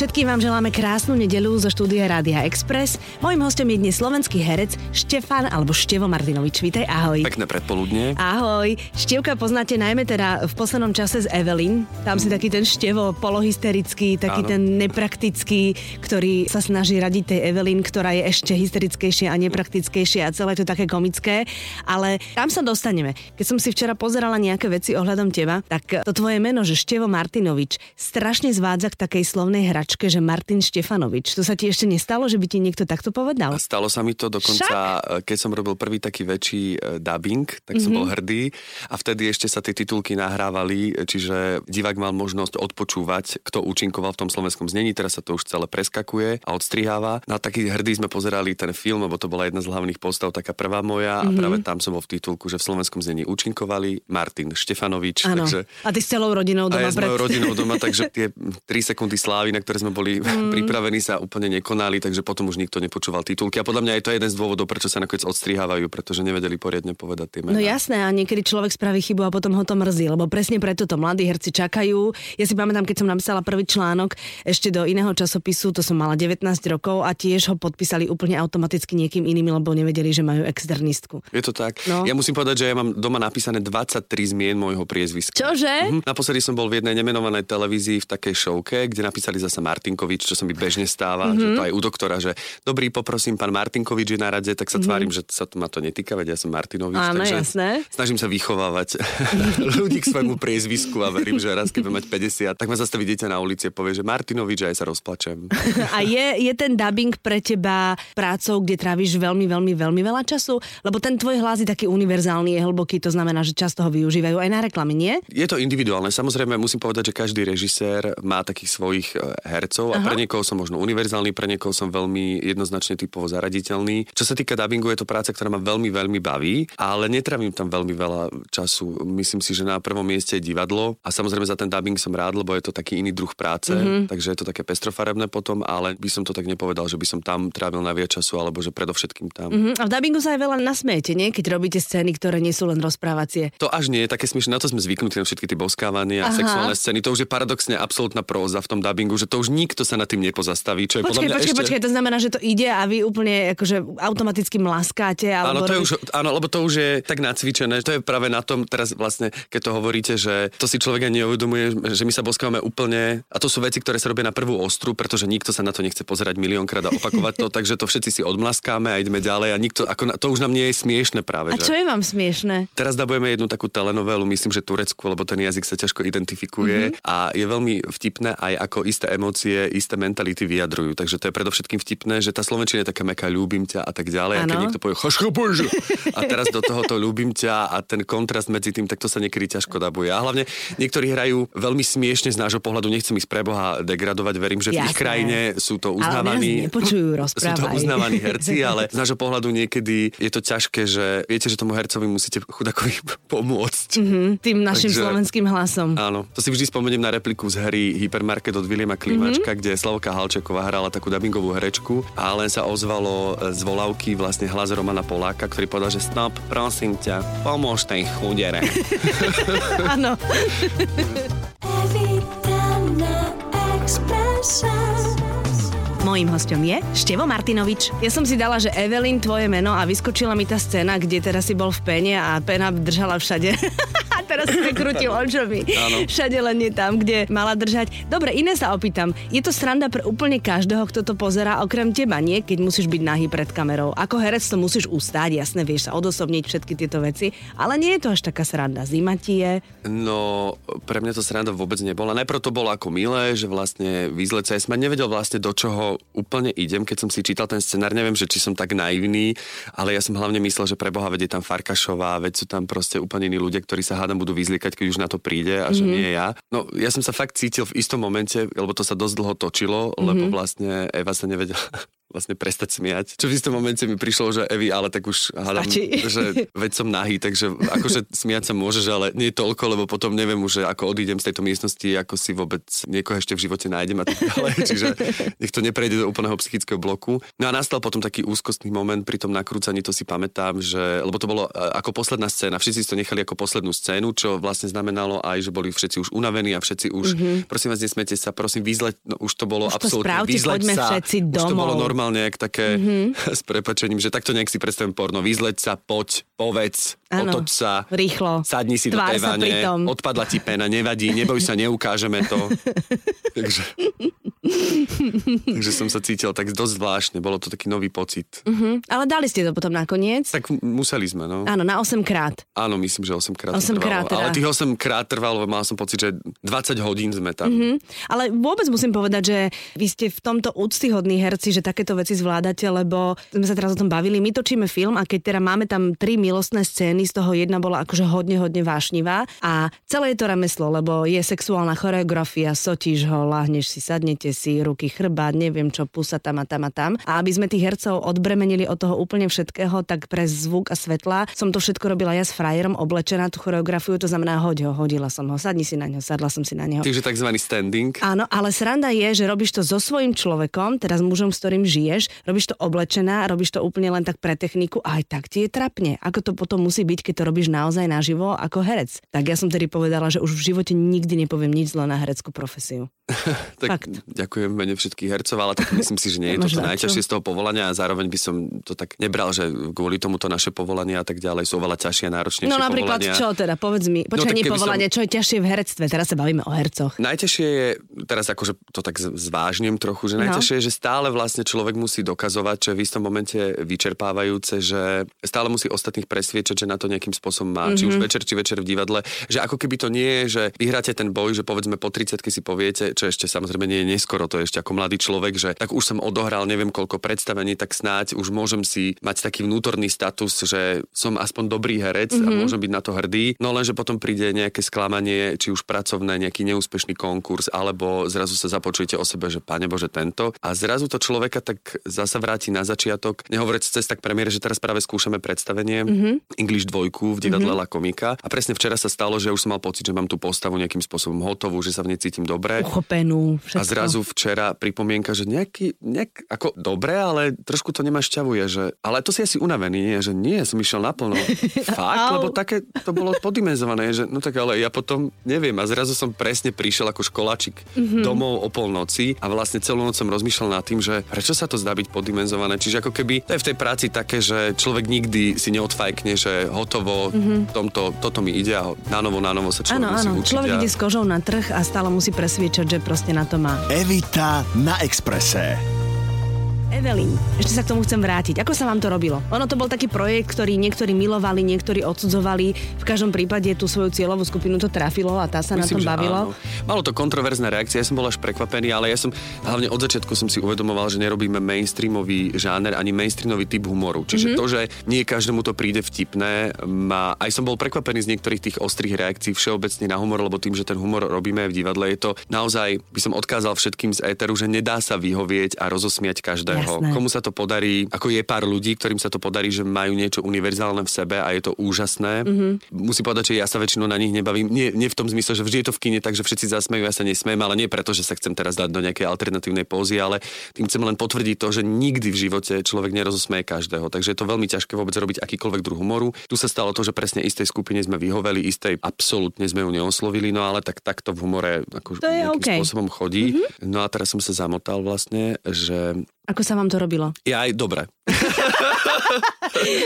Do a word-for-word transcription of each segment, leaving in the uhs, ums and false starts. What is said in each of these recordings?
Všetkým vám želáme krásnu nedeľu zo štúdia Rádia Express. Mojím hostom je dnes slovenský herec Štefan alebo Števo Martinovič. Vítaj, ahoj. Pekné predpoludne. Ahoj. Števka poznáte najmä teda v poslednom čase z Evelyn. Tam si taký ten Števo polohysterický, taký Áno. ten nepraktický, ktorý sa snaží radiť tej Evelyn, ktorá je ešte hysterickejšia a nepraktickejšia a celé to také komické, ale tam sa dostaneme. Keď som si včera pozerala nejaké veci ohľadom teba, tak to tvoje meno, že Števo Martinovič, strašne zvádza k takej slovnej hračke, že Martin Štefanovič. To sa ti ešte nestalo, že by ti niekto takto povedal? Stalo sa mi to dokonca, Však? keď som robil prvý taký väčší dubbing, tak mm-hmm. som bol hrdý a vtedy ešte sa tie titulky nahrávali, čiže divák mal možnosť odpočúvať, kto účinkoval v tom slovenskom znení, teraz sa to už celé preskakuje a odstriháva. Na taký hrdý sme pozerali ten film, lebo to bola jedna z hlavných postav, taká prvá moja mm-hmm. a práve tam som bol v titulku, že v slovenskom znení účinkovali Martin Štefanovič. Áno. Takže... A ty s celou rodinou doma. A ja pred... s mojou rodinou doma, takže tie tri sekundy slávy, na ktoré sme boli mm. pripravení, sa úplne nekonali, takže potom už nikto nepočúval titulky. A podľa mňa je to jeden z dôvodov, prečo sa nakoniec odstrihávajú, pretože nevedeli poriadne povedať tie mená. No jasné, a niekedy človek spraví chybu a potom ho to mrzí, lebo presne preto to mladí herci čakajú. Ja si pamätám, keď som napísala prvý článok ešte do iného časopisu, to som mala devätnásť rokov a tiež ho podpísali úplne automaticky niekým iným, lebo nevedeli, že majú externistku. Je to tak. No. Ja musím povedať, že ja mám doma napísané dvadsaťtri zmien môjho priezviska. Čože? Mhm. Naposledy som bol v jednej nemenovanej televízii v takej showke, kde napísali zase Martinkovič, čo sa mi bežne stáva, mm-hmm. že to aj u doktora, že dobrý, poprosím, pán Martinkovič je na rade, tak sa mm-hmm. tvárim, že sa to ma to netýka, veď ja som Martinovič, Áno, takže jasné. snažím sa vychovávať ľudí k svojmu priezvisku a verím, že raz keď budem mať päťdesiat, tak ma zastaví dieťa na ulici a povie, že Martinovič, aj sa rozplačem. A je, je ten dubbing pre teba prácou, kde tráviš veľmi veľmi veľmi veľa času, lebo ten tvoj hlas je taký univerzálny, je hlboký, to znamená, že často ho využívajú aj na reklame, nie? Je to individuálne. Samozrejme, musím povedať, že každý režisér má takých svojich hercov a Aha. pre niekoho som možno univerzálny, pre niekoho som veľmi jednoznačne typovo zaraditeľný. Čo sa týka dabingu, je to práca, ktorá ma veľmi veľmi baví, ale netravím tam veľmi veľa času. Myslím si, že na prvom mieste je divadlo a samozrejme za ten dabing som rád, lebo je to taký iný druh práce, mm-hmm. takže je to také pestrofarebné potom, ale by som to tak nepovedal, že by som tam trávil na viac času, alebo že predovšetkým tam. Mm-hmm. A v dabingu sa aj veľa nasmiete, nie? Keď robíte scény, ktoré nie sú len rozprávacie. To až nie je také smiešné, na to sme zvyknutí, na všetky tie boskávania a sexuálne scény. To už je paradoxne absolútna próza v tom dabingu, že to už nikto sa nad tým nepozastaví, čo je počkej, podľa mňa počkej, ešte... počkej, to znamená, že to ide a vy úplne akože automaticky mlaskáte alebo... Áno, to je už, áno, lebo to už je tak nacvičené, to je práve na tom, teraz vlastne, keď to hovoríte, že to si človek ani neuvedomuje, že my sa boskávame úplne, a to sú veci, ktoré sa robia na prvú ostru, pretože nikto sa na to nechce pozerať miliónkrát a opakovať to, takže to všetci si odmlaskáme a ideme ďalej a nikto, ako na, to už nám nie je smiešne práve. A čo že? Je vám smiešne? Teraz dabujeme jednu takú telenovelu, myslím, že tureckú, lebo ten jazyk sa ťažko identifikuje mm-hmm. a je veľmi vtipné aj ako isté emócie, isté mentality vyjadrujú. Takže to je predovšetkým vtipné, že tá slovenčina je taká meká ľúbim ťa a tak ďalej. Ano. A keď niekto povie chaška bože. A teraz do toho to ľúbim ťa a ten kontrast medzi tým, tak to sa niekedy ťažko dabuje. A hlavne niektorí hrajú veľmi smiešne z nášho pohľadu, nechcem ich preboha degradovať, verím, že v Jasné. ich krajine sú to uznávaní. Sú to uznávaní herci, ale z nášho pohľadu niekedy je to ťažké, že viete, že tomu hercovi musíte chudákovi pomôcť. Mm-hmm, tým našim Takže, slovenským hlasom. Áno. To si vždy spomeniem na repliku z hry Hypermarket od Williama Klimačka, mm-hmm. kde Slavka Halčeková hrala takú dabingovú herečku a len sa ozvalo z volávky vlastne hlas Romana Poláka, ktorý povedal, že stop, prosím ťa, pomôž tej chudere. Áno. Mojím hosťom je Števo Martinovič. Ja som si dala, že Evelyn, tvoje meno a vyskočila mi tá scéna, kde teraz si bol v pene a pena držala všade. Teraz si krútil očami. Všade len nie tam, kde mala držať. Dobre, iné sa opýtam. Je to sranda pre úplne každého, kto to pozerá, okrem teba, nie? Keď musíš byť nahý pred kamerou. Ako herec to musíš ustáť, jasné, vieš sa odosobniť, všetky tieto veci, ale nie je to až taká sranda. Zima ti je. No, pre mňa to sranda vôbec nebola. Najprv to bolo ako milé, že vlastne vyzleca. Ja som nevedel vlastne, do čoho úplne idem, keď som si čítal ten scenár. Neviem, že či som tak naivný, ale ja som hlavne myslel, že pre boha vedie tam Farkašová, veď sú tam proste úplne iní ľudia, ktorí sa hádam budú vyzliekať, keď už na to príde a že mm-hmm. nie ja. No ja som sa fakt cítil v istom momente, lebo to sa dosť dlho točilo, mm-hmm. lebo vlastne Eva sa nevedela vlastne prestať smiať. Čo v istom momente mi prišlo, že Evi, ale tak už hádam, že veď som nahý, takže akože smiať sa môžeš, ale nie toľko, lebo potom neviem už, že ako odídem z tejto miestnosti, ako si vôbec niekoho ešte v živote nájdem a tak ďalej. Čiže nech to neprejde do úplného psychického bloku. No a nastal potom taký úzkostný moment pri tom nakrúcaní, to si pamätám, že lebo to bolo ako posledná scéna, všetci si to nechali ako poslednú scénu, čo vlastne znamenalo aj, že boli všetci už unavení a všetci už mm-hmm. prosím vás, nesmete sa, prosím výzleť, no, už to bolo absolútne výzleť sa. Už domov. To bolo normálne jak také mm-hmm. s prepačením, že takto nejak si predstavím porno, výzleť sa, poď, povedz, ano, otoč sa, rýchlo, sadni si do tej vane, odpadla ti pena, nevadí, neboj sa, neukážeme to. Takže takže som sa cítil tak dosť zvláštne, bolo to taký nový pocit. Uh-huh. Ale dali ste to potom nakoniec? Tak museli sme, no. Áno, na osem krát. Áno, myslím, že osem krát trvalo. Teda. Ale tých osem krát trvalo, mal som pocit, že dvadsať hodín sme tam. Uh-huh. Ale vôbec musím povedať, že vy ste v tomto úctyhodní herci, že takéto veci zvládate, lebo sme sa teraz o tom bavili, my točíme film a keď teda máme tam tri milostné scény, z toho jedna bola akože hodne, hodne vášnivá a celé je to remeslo, lebo je sexuálna choreografia, sotíš ho, láhneš si, sadnete si, ruky, chrbát, neviem čo, pusa tam a tam a tam. A aby sme tých hercov odbremenili od toho úplne všetkého, tak pre zvuk a svetla som to všetko robila ja s frajerom oblečená, tú choreografiu, to znamená hoď ho, hodila som ho, sadni si na neho, sadla som si na neho. Takže takzvaný standing. Áno, ale sranda je, že robíš to so svojím človekom, teda s mužom, s ktorým žiješ, robíš to oblečená, robíš to úplne len tak pre techniku, a aj tak ti je trapne. Ako to potom musí byť, keď to robíš naozaj naživo ako herec? Tak ja som tedy povedala, že už v živote nikdy nepoviem nič zlo na hereckú profesiu. Tak fakt. Ďakujem mene všetkých hercov, ale tak myslím si, že nie je to najťažšie z toho povolania a zároveň by som to tak nebral, že kvôli tomuto naše povolania a tak ďalej sú oveľa ťažšie a náročnejšie povolania. No napríklad povolania. Čo teda, povedz mi, počkaj, no, povolanie, som... čo je ťažšie v herectve, teraz sa bavíme o hercoch. Najťažšie je, teraz akože to tak zvážnem trochu, že najťažšie no. je, že stále vlastne človek musí dokazovať, čo je v istom momente vyčerpávajúce, že stále musí ostatných presviedčať, že na to nejakým spôsobom má, mm-hmm. či už večer, či večer v divadle, že ako keby to nie je, že vyhráte ten boj, že povedzme po tridsiatke si poviete, čo ešte samozrejme nie je neskoro, to je ešte ako mladý človek, že tak už som odohral neviem koľko predstavení, tak snáď už môžem si mať taký vnútorný status, že som aspoň dobrý herec mm-hmm. a môžem byť na to hrdý. No lenže potom príde nejaké sklamanie, či už pracovné, nejaký neúspešný konkurs, alebo zrazu sa započujete o sebe, že Pane Bože tento, a zrazu to človeka tak zasa vráti na začiatok. Nehovoriac cez tak premiére, že teraz práve skúšame predstavenie mm-hmm. English dvojku v divadle mm-hmm. La Comica a presne včera sa stalo, že už som mal pocit, že mám tú postavu nejakým spôsobom hotovú, že sa v nej cítim dobre. Uchopen. No, a zrazu včera pripomienka, že nejaký, nejak, ako dobre, ale trošku to nemá šťavuje, že, ale to si asi unavený, nie, že nie, som išiel naplno. Fakt, lebo také to bolo podimenzované, že no tak ale ja potom neviem a zrazu som presne prišiel ako školáčik mm-hmm. domov o polnoci a vlastne celú noc som rozmýšľal nad tým, že prečo sa to zdá byť podimenzované, čiže ako keby to je v tej práci také, že človek nikdy si neodfajkne, že hotovo, mm-hmm. tomto, toto mi ide a na novo, na novo sa človek ano, musí ano. Učiť. Človek a... ide s kožou na trh a stále musí presviečať, že proste na to má. Evita na Expresse. Evelyn, ešte sa k tomu chcem vrátiť. Ako sa vám to robilo? Ono to bol taký projekt, ktorý niektorí milovali, niektorí odsudzovali. V každom prípade tú svoju cieľovú skupinu to trafilo a tá sa myslím, na tom bavilo. Áno. Malo to kontroverzná reakcia, ja som bol až prekvapený, ale ja som hlavne od začiatku som si uvedomoval, že nerobíme mainstreamový žáner ani mainstreamový typ humoru. Čiže mm-hmm. to, že nie každému to príde vtipné, má... aj som bol prekvapený z niektorých tých ostrých reakcií všeobecne na humor, lebo tým, že ten humor robíme v divadle, je to naozaj, by som odkázal všetkým z éteru, že nedá sa vyhovieť a rozosmiať každého. Jasné. Komu sa to podarí, ako je pár ľudí, ktorým sa to podarí, že majú niečo univerzálne v sebe a je to úžasné. Mm-hmm. Musím povedať, že ja sa väčšinou na nich nebavím. Nie, nie v tom zmysle, že vždy je to v kine, takže všetci zasmejú, ja sa nesmiem, ale nie preto, že sa chcem teraz dať do nejakej alternatívnej pózy, ale tým chcem len potvrdiť to, že nikdy v živote človek nerozosmeje každého. Takže je to veľmi ťažké vôbec robiť akýkoľvek druh humoru. Tu sa stalo to, že presne istej skupine sme vyhoveli, istej absolútne sme ju neoslovili, no ale tak takto v humore ako nejakým okay. spôsobom chodí. Mm-hmm. No a teraz som sa zamotal vlastne, že ako sa vám to robilo? Ja aj dobre.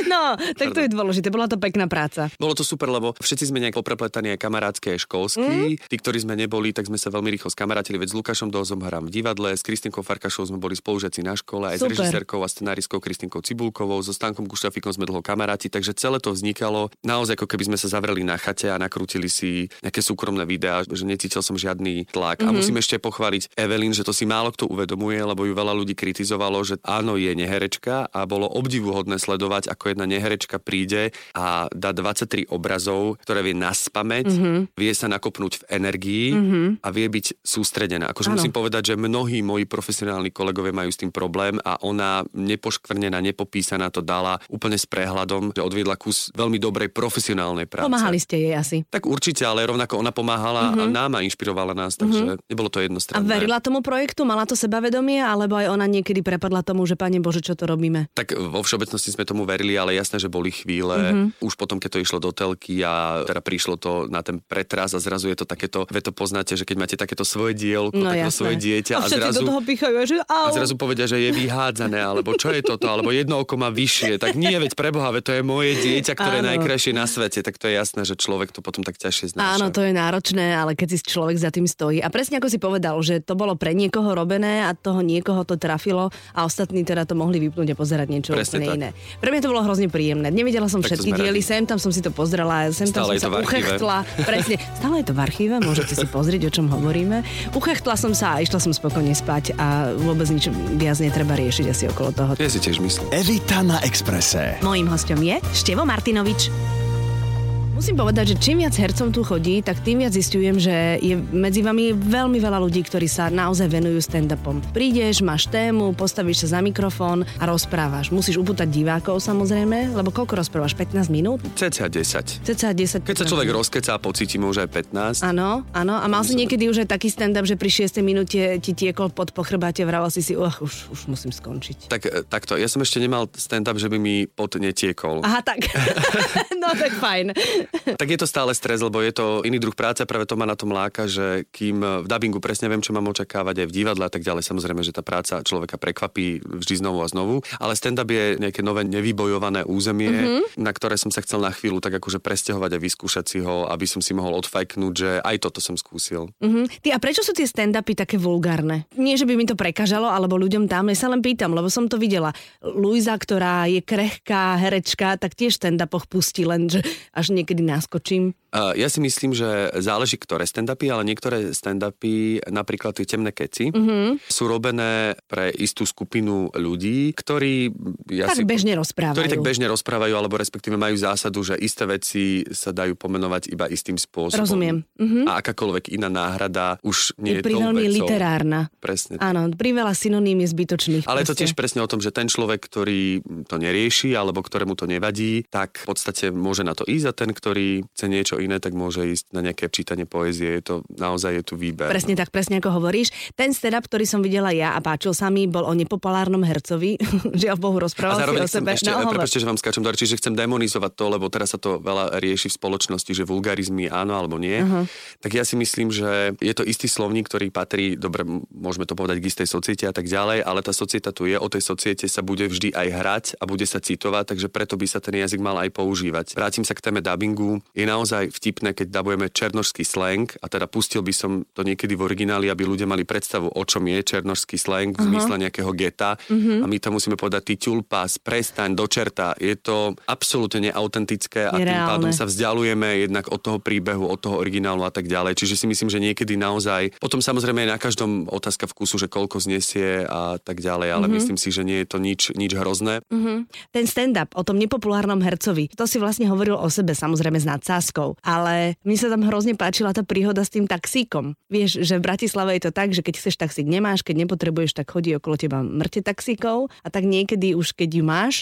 No, tak to je dôležité. Bola to pekná práca. Bolo to super, lebo všetci sme nejak poprepletaní aj kamarátske, aj školskí. Mm. Tí, ktorí sme neboli, tak sme sa veľmi rýchlo skamarátili. Veď s Lukášom Doozom hrám v divadle, s Kristínkou Farkašovou sme boli spolužiaci na škole, aj super. S režisérkou a scenáristkou Kristínkou Cibulkovou, so Stankom Kuštafikom sme dlho kamaráti, takže celé to vznikalo naozaj ako keby sme sa zavreli na chate a nakrútili si nejaké súkromné videá, že necítil som žiadny tlak. Mm-hmm. A musím ešte pochváliť Evelyn, že to si málo kto uvedomuje, lebo ju veľa ľudí kritizovalo, že áno, je neherečka a bolo bolo obdivuhodné sledovať, ako jedna neherečka príde a dá dvadsaťtri obrazov, ktoré vie naspamäť, mm-hmm. vie sa nakopnúť v energii mm-hmm. a vie byť sústredená. Akože ano. Musím povedať, že mnohí moji profesionálni kolegovia majú s tým problém a ona nepoškvrnená, nepopísaná to dala úplne s prehľadom, že odviedla kus veľmi dobrej profesionálnej práce. Pomáhali ste jej asi. Tak určite, ale rovnako ona pomáhala mm-hmm. a nám a inšpirovala nás, takže mm-hmm. nebolo to jednostranné. A verila tomu projektu, mala to sebavedomie, alebo aj ona niekedy prepadla tomu, že Pane Bože, čo to robíme? Tak vo všeobecnosti sme tomu verili, ale jasné, že boli chvíle. Mm-hmm. Už potom, keď to išlo do telky a teda prišlo to na ten pretras a zrazu je to takéto, ve to poznáte, že keď máte takéto svoje dielko, no, takéto jasné. svoje dieťa a, a zrazu do toho pýchajú, že au. A zrazu povedia, že je vyhádzané, alebo čo je toto, alebo jedno oko má vyššie, tak nie, veď preboha, veď to je moje dieťa, ktoré je najkrajšie na svete, tak to je jasné, že človek to potom tak ťažšie znáša. Áno, to je náročné, ale keď si človek za tým stojí. A presne ako si povedal, že to bolo pre niekoho robené a toho niekoho to trafilo a ostatní teda to mohli vypnúť a pozerať niečo úplne iné. Pre mňa to bolo hrozne príjemné. Nevidela som tak všetky diely, sem tam som si to pozerala, sem tam som sa uchachtla. Presne. Stále je to v archíve, môžete si pozrieť, o čom hovoríme. Uchachtla som sa a išla som spokojne spať a vôbec nič viac netreba riešiť asi okolo toho. Ja si tiež myslím. Evita na Expresse. Mojím hosťom je Števo Martinovič. Musím povedať, že čím viac hercom tu chodí, tak tým viac zistujem, že je medzi vami veľmi veľa ľudí, ktorí sa naozaj venujú stand-upom. Prídeš, máš tému, postavíš sa za mikrofón a rozprávaš. Musíš upútať divákov samozrejme, lebo koľko rozprávaš? pätnásť minút? Ceca desať. Ceca desať. Keď sa človek rozkecá, pocíti možno aj pätnásť. Áno, áno. A mal si niekedy už aj taký stand-up, že pri šiestej minúte ti tiekol pod pochrbáte, vraval si si, ach, už, už musím skončiť. Tak takto. Ja som ešte nemal stand-up, že by mi pod netiekol. Aha, tak. No tak fajn. Tak je to stále stres, lebo je to iný druh práce a práve to ma na tom láka, že kým v dabingu presne viem, čo mám očakávať aj v divadle a tak ďalej, samozrejme, že tá práca človeka prekvapí vždy znovu a znovu, ale stand-up je nejaké nové nevybojované územie, mm-hmm. na ktoré som sa chcel na chvíľu tak akože presťahovať a vyskúšať si ho, aby som si mohol odfajknúť, že aj toto som skúsil. Mm-hmm. Ty a prečo sú tie stand-upy také vulgárne? Nie, že by mi to prekažalo, alebo ľuďom tam, ja sa len pýtam, lebo som to videla. Luisa, ktorá je krehká herečka, tak tiež stand-upoch pustí, lenže až niekedy kedy naskočím. Ja si myslím, že záleží, ktoré stand-upy, ale niektoré stand-upy, napríklad tie temné keci, mm-hmm. sú robené pre istú skupinu ľudí, ktorí ja tak si, bežne rozprávajú. Ktorí tak bežne rozprávajú, alebo respektíve majú zásadu, že isté veci sa dajú pomenovať iba istým spôsobom. Rozumiem. Mm-hmm. A akákoľvek iná náhrada už nie je, je tou vecou. Je priveľmi literárna. Presne. Áno, priveľa synoným je zbytočných. Ale proste. To tiež presne o tom, že ten človek, ktorý to nerieši, alebo ktorému to nevadí, tak v podstate môže na to ísť a ten, ktorý chce niečo iné, tak môže ísť na nejaké čítanie poézie. Je to naozaj je tu výber. Presne no. Tak, presne ako hovoríš. Ten stand-up, ktorý som videla ja a páčil sa mi, bol o nepopulárnom hercovi, že ja v Bohu rozprával si o sebe. Ešte, no, prepáčte, že vám skáčem do reči, že chcem demonizovať to, lebo teraz sa to veľa rieši v spoločnosti, že vulgarizmy áno alebo nie. Uh-huh. Tak ja si myslím, že je to istý slovník, ktorý patrí, dobre, môžeme to povedať k istej societe a tak ďalej, ale tá societa tu je, o tej societe sa bude vždy aj hrať a bude sa citovať, takže preto by sa ten jazyk mal aj používať. Vrátim sa k téme dabingu. Je naozaj vtipné, keď dabujeme černošský slang a teda pustil by som to niekedy v origináli, aby ľudia mali predstavu, o čom je černošský slang v zmysle nejakého geta uh-huh. a my to musíme povedať ty ťulpás, prestaň, do čerta. Je to absolútne neautentické a nereálne. Tým pádom sa vzdialujeme jednak od toho príbehu, od toho originálu a tak ďalej. Čiže si myslím, že niekedy naozaj, potom samozrejme je na každom otázka vkusu, že koľko znesie a tak ďalej, ale uh-huh. myslím si, že nie je to nič, nič hrozné. Uh-huh. Ten stand-up o tom nepopulárnom hercovi, to si vlastne hovoril o sebe, samozrejme s nadsázkou. Ale mne sa tam hrozne páčila tá príhoda s tým taxíkom. Vieš, že v Bratislave je to tak, že keď chceš taxík nemáš, keď nepotrebuješ, tak chodí okolo teba mŕte taxíkov a tak niekedy už keď ju máš.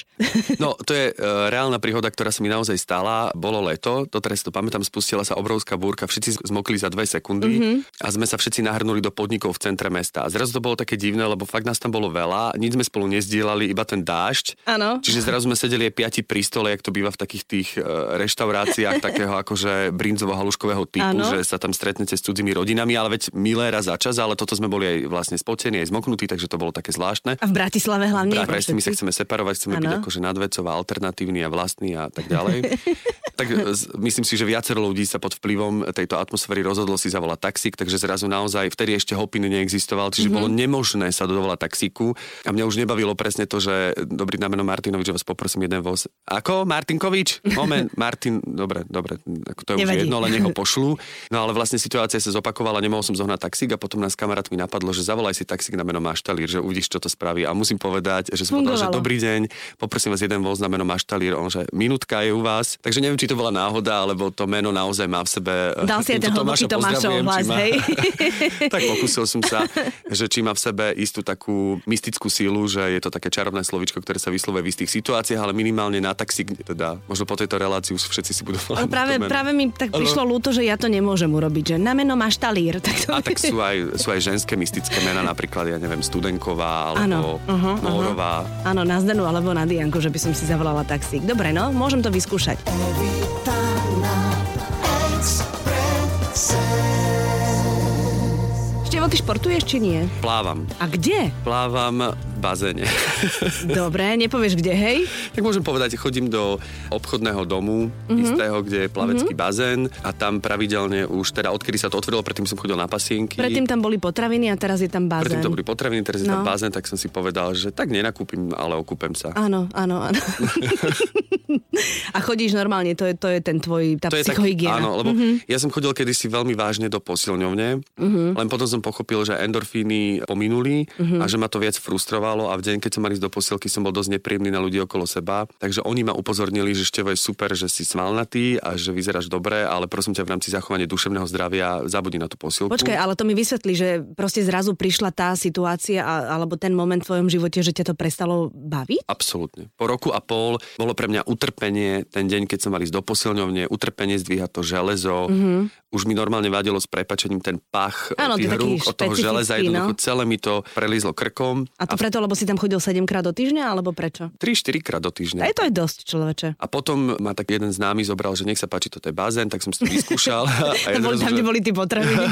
No, to je e, reálna príhoda, ktorá sa mi naozaj stala. Bolo leto, doteraz to pamätám, spustila sa obrovská búrka, všetci zmokli za dve sekundy mm-hmm. a sme sa všetci nahrnuli do podnikov v centre mesta. A zrazu to bolo také divné, lebo fakt nás tam bolo veľa, nič sme spolu nezdielali, iba ten dážď. Áno. Čiže zrazu sme sedeli aj piati pri stole, jak to býva v takých tých e, reštauráciách takého akože brinzovo-haluškového typu, ano. Že sa tam stretnete s cudzými rodinami, ale veď milé raz za čas, ale toto sme boli aj vlastne spotení, aj zmoknutí, takže to bolo také zvláštne. A v Bratislave hlavne. A presne, my sa chceme separovať, chceme ano. Byť akože nadvecov a alternatívny a vlastný a tak ďalej. Tak myslím si, že viacero ľudí sa pod vplyvom tejto atmosféry rozhodlo si zavolať taxík, takže zrazu naozaj vtedy ešte Hopin neexistoval, čiže mm-hmm. bolo nemožné sa dovolať taxíku. A mňa už nebavilo presne to, že dobrý na meno Martinovič, vás poprosím jeden voz. Ako Martinkovič? Moment, Martin dobre, dobre, to je nevadí. Už jedno, ale nech ho pošlu. No ale vlastne situácia sa zopakovala, nemohol som zohnať taxík a potom nás s kamarátmi napadlo, že zavolaj si taxík na meno Maštalír, že uvidíš, čo to spraví. A musím povedať, že som povedal, že dobrý deň, poprosím vás jeden voz na meno Maštalír, on že minútka je u vás. Takže neviem, či to bola náhoda, alebo to meno naozaj má v sebe. Dal si jeden hlboký Tomášov hlas, hej. Tak pokúsil som sa, že či má v sebe istú takú mystickú sílu, že je to také čarovné slovíčko, ktoré sa vyslovuje v istých situáciách, ale minimálne na taxík teda možno po tejto relácii už všetci si budú volať. Práve, práve mi tak prišlo ľúto, že ja to nemôžem urobiť, že na meno Maštalír. Tak to... A tak sú aj, sú aj ženské mystické mená, napríklad, ja neviem, Studenková, alebo ano, uh-huh, Mórová. Uh-huh. Áno, na Zdenu, alebo na Dianku, že by som si zavolala taxík. Dobre, no, môžem to vyskúšať. Števo, ty športuješ, či nie? Plávam. A kde? Plávam v bazéne. Dobre, nepovieš kde, hej? Tak môžem povedať, chodím do obchodného domu, mm-hmm. istého, kde je plavecký mm-hmm. bazén a tam pravidelne už, teda odkedy sa to otvorilo, predtým som chodil na pasienky. Predtým tam boli potraviny a teraz je tam bazén. Predtým to boli potraviny, teraz je no. tam bazén, tak som si povedal, že tak nenakúpim, ale okúpem sa. Áno, áno, áno. A chodíš normálne, to je, to je ten tvoj, tá to psychohygiena. Tak, áno, lebo mm-hmm. ja som chodil kedysi veľmi vážne do posilňovne, mm-hmm. len potom som pochopil, že endorfíny pominuli mm-hmm. a že ma to viac frustrovalo a v deň, keď som mal ísť do posilky, som bol dosť nepríjemný na ľudí okolo seba. Takže oni ma upozornili, že Števo je super, že si svalnatý a že vyzeráš dobre, ale prosím ťa v rámci zachovania duševného zdravia zabudni na tú posilku. Počkaj, ale to mi vysvetlí, že proste zrazu prišla tá situácia a, alebo ten moment v tvojom živote, že ťa to prestalo baviť? Absolútne. Po roku a pol bolo pre mňa utrpenie ten deň, keď som mal ísť do posilňovne, utrpenie zdvíhať to železo. Mm-hmm. Už mi normálne vadilo s prepačením ten pach ano, tých rúk od toho železa, jednoducho no? celé mi to prelízlo krkom. A to a... preto, lebo si tam chodil sedemkrát do týždňa, alebo prečo? tri štyri krát do týždňa. Aj to je dosť, človeče. A potom ma tak jeden známy zobral, že nech sa páči, toto je bazén, tak som si to vyskúšal. A ja bol, zrazu, tam, kde že... boli tí potraviny.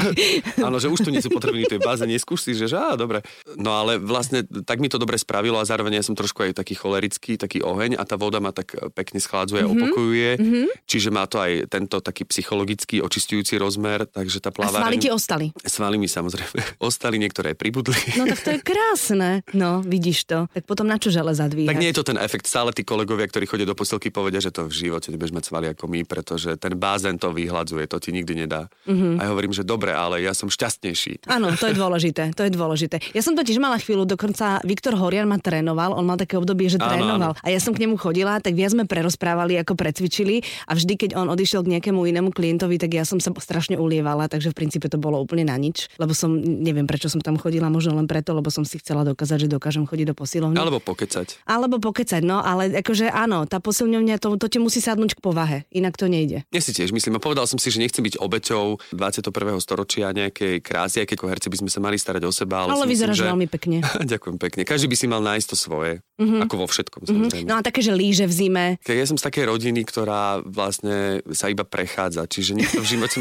Áno, že už tu nie sú potraviny, to je bazén, neskúš si, že, že á, dobre. No ale vlastne tak mi to dobre spravilo a zároveň ja som trošku aj taký cholerický, taký oheň a tá voda ma tak pekne schládzuje, mm-hmm. opokojuje. Mm-hmm. Čiže má to aj tento taký psychologický očistujúci rozmer, takže tá plávareň... A svaly ti ostali? Svaly mi samozrejme ostali, niektoré pribudli. No tak to je krásne. No, vidíš to. Tak potom na čo železa dvíhať? Tak nie je to ten efekt. Stále tí kolegovia, ktorí chodia do posilky, povedia, že to v živote nebudeš mať svaly ako my, pretože ten bazén to vyhľadzuje, to ti nikdy nedá. Mm-hmm. A ja hovorím, že dobre, ale ja som šťastnejší. Áno, to je dôležité, to je dôležité. Ja som totiž mala chvíľu, dokonca Viktor Horian ma trénoval, on mal také obdobie, že trénoval. Áno, áno. A ja som k nemu chodila, tak viac sme prerozprávali, ako precvičili, a vždy keď on odišiel k nejakému inému klientovi, tak ja som sa strašne ulievala, takže v princípe to bolo úplne na nič, lebo som, neviem prečo som tam chodila, možno len preto, lebo som si chcela dokázať, že dokážem chodiť do posilovne. Alebo pokecať. Alebo pokecať, no, ale akože áno, tá posilňovňa, to, to ti musí sadnúť k povahe, inak to nejde. Ja si tiež myslím, a povedal som si, že nechcem byť obeťou dvadsiateho prvého storočia nejakej krásy, aj keď herci by sme sa mali starať o seba, ale, ale vyzeráš veľmi pekne. Ďakujem pekne. Každý by si mal nájsť to svoje, mm-hmm. ako vo všetkom, mm-hmm. No a také, že lyže v zime. Ke, ja som z takej rodiny, ktorá vlastne sa iba prechádza, čiže nikto v živote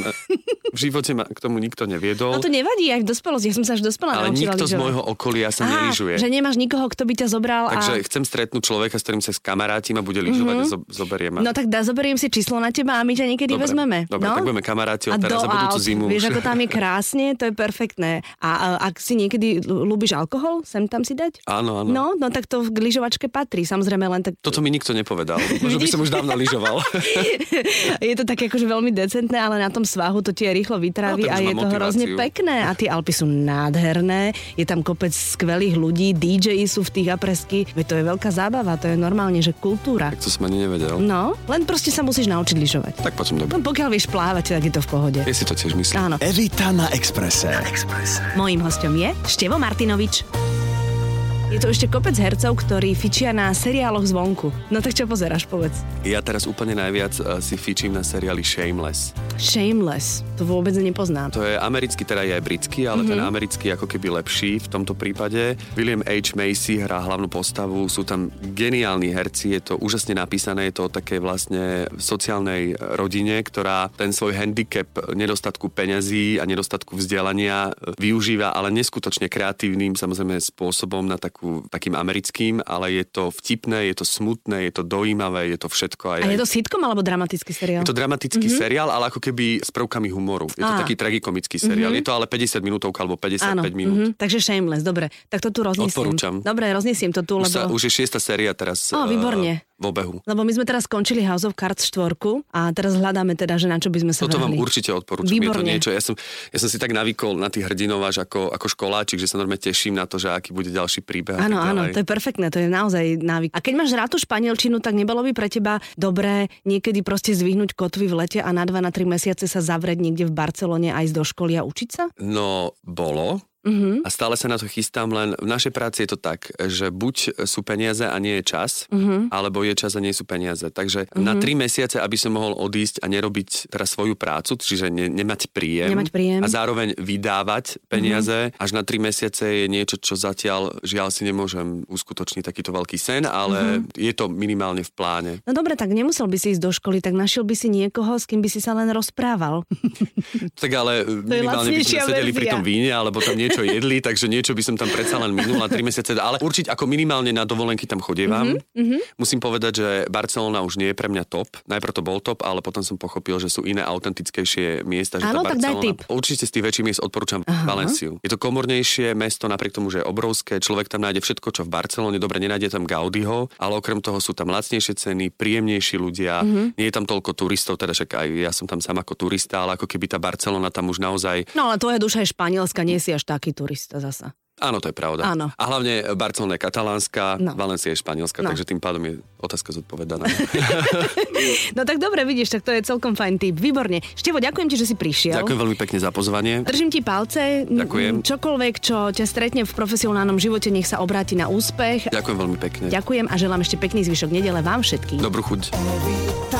V živote ma k tomu nikto neviedol. No to nevadí, aj v dospelosti. Ja som sa až dospela naučila lyžovať. Ale nikto lyžovať. Z môjho okolia sa neližuje. Že nemáš nikoho, kto by ťa zobral. Takže a... chcem stretnúť človeka, s ktorým sa kamarátim a bude lyžovať mm-hmm. a zo- zoberiem. Ma. No tak dá, zoberiem si číslo na teba a my ťa niekedy dobre, vezmeme. Dobre, no? Tak budeme kamaráti od teraz za budúcu zimu. Vieš, ako tam je krásne, to je perfektné. A, a ak si niekedy ľúbiš alkohol, sem tam si dať? Áno, áno. No, no tak to v lyžovačke patrí, samozrejme len tak. Toto mi nikto nepovedal. Možno by som už dávno lyžoval. Je to také akože veľmi decentné, ale na tom svahu to tie rýchlo vytrávi no, a je to motiváciu. Hrozne pekné a tie Alpy sú nádherné, je tam kopec skvelých ľudí, dý džeji sú v tých apresky, veď to je veľká zábava, to je normálne, že kultúra. Tak to som ani nevedel. No, len proste sa musíš naučiť lyžovať. Tak potom dobre. No, pokiaľ vieš plávať, tak je to v pohode. Ja si to tiež myslím. Áno. Evita na Expresse. Na Expresse. Mojím hosťom je Števo Martinovič. Je to ešte kopec hercov, ktorí fičia na seriáloch zvonku. No tak čo pozeráš, povedz. Ja teraz úplne najviac uh, si fičím na seriáli Shameless. Shameless, to vôbec nepoznám. To je americký, teda je aj britský, ale mm-hmm. ten americký ako keby lepší v tomto prípade. William H. Macy hrá hlavnú postavu, sú tam geniálni herci, je to úžasne napísané, je to o takej vlastne sociálnej rodine, ktorá ten svoj handicap nedostatku peňazí a nedostatku vzdelania využíva, ale neskutočne kreatívnym samozrejme spôsobom na takú takým americkým, ale je to vtipné, je to smutné, je to dojímavé, je to všetko. Aj, aj... A je to sitcom alebo dramatický seriál? Je to dramatický mm-hmm. seriál, ale ako keby s prvkami humoru. Je to ah. taký tragikomický seriál. Mm-hmm. Je to ale päťdesiat minútovka alebo päťdesiatpäť áno. minút. Mm-hmm. Takže Shameless, dobre. Tak to tu rozniesím. Odporúčam. Dobre, rozniesím to tu, lebo... Už, sa, už je šiesta séria teraz. Ó, výborne. v obehu. Lebo my sme teraz skončili House of Cards štvorku a teraz hľadáme teda, že na čo by sme sa vrhli. Toto vám určite odporúčam. Je to niečo. Ja som, ja som si tak navikol na tých hrdinov až ako, ako školáčik, že sa normálne teším na to, že aký bude ďalší príbeh. Áno, áno, to je perfektné, to je naozaj návyk. A keď máš rád tú španielčinu, tak nebolo by pre teba dobré niekedy proste zvihnúť kotvy v lete a na dva na tri mesiace sa zavrieť niekde v Barcelone a ísť do školy a učiť sa? No, bolo. Uh-huh. A stále sa na to chystám, len v našej práci je to tak, že buď sú peniaze a nie je čas, uh-huh. alebo je čas a nie sú peniaze. Takže uh-huh. na tri mesiace, aby som mohol odísť a nerobiť teraz svoju prácu, čiže ne, nemať, príjem, nemať príjem a zároveň vydávať peniaze, uh-huh. až na tri mesiace je niečo, čo zatiaľ žiaľ si nemôžem uskutočniť takýto veľký sen, ale uh-huh. je to minimálne v pláne. No dobre, tak nemusel by si ísť do školy, tak našiel by si niekoho, s kým by si sa len rozprával. Tak ale minimálne by sme sedeli pri tom víne, alebo tam nie čo jedli, takže niečo by som tam predsa len minula tri mesiace, ale určite ako minimálne na dovolenky tam chodievam. Mm-hmm. Musím povedať, že Barcelona už nie je pre mňa top. Najprv to bol top, ale potom som pochopil, že sú iné autentickejšie miesta, že áno, tá Barcelona. Určite z tých väčších miest odporúčam aha. Valenciu. Je to komornejšie mesto, napriek tomu, že je obrovské. Človek tam nájde všetko, čo v Barcelone. Dobre, nenájde tam Gaudího, ale okrem toho sú tam lacnejšie ceny, príjemnejší ľudia. Mm-hmm. Nie je tam toľko turistov, teda však aj ja som tam sám ako turista, ale ako keby tá Barcelona tam už naozaj. No ale tvoja duša je španielska, nie si až tak. Taký turista zasa. Áno, to je pravda. Áno. A hlavne Barcelona je katalánska, no. Valencia je španielska, no. Takže tým pádom je otázka zodpovedaná. No tak dobre, vidíš, tak to je celkom fajn tip. Výborne. Števo, ďakujem ti, že si prišiel. Ďakujem veľmi pekne za pozvanie. Držím ti palce. Ďakujem. Čokoľvek, čo ťa stretne v profesionálnom živote, nech sa obráti na úspech. Ďakujem veľmi pekne. Ďakujem a želám ešte pekný zvyšok nedele vám všetkým. Dobrú chuť.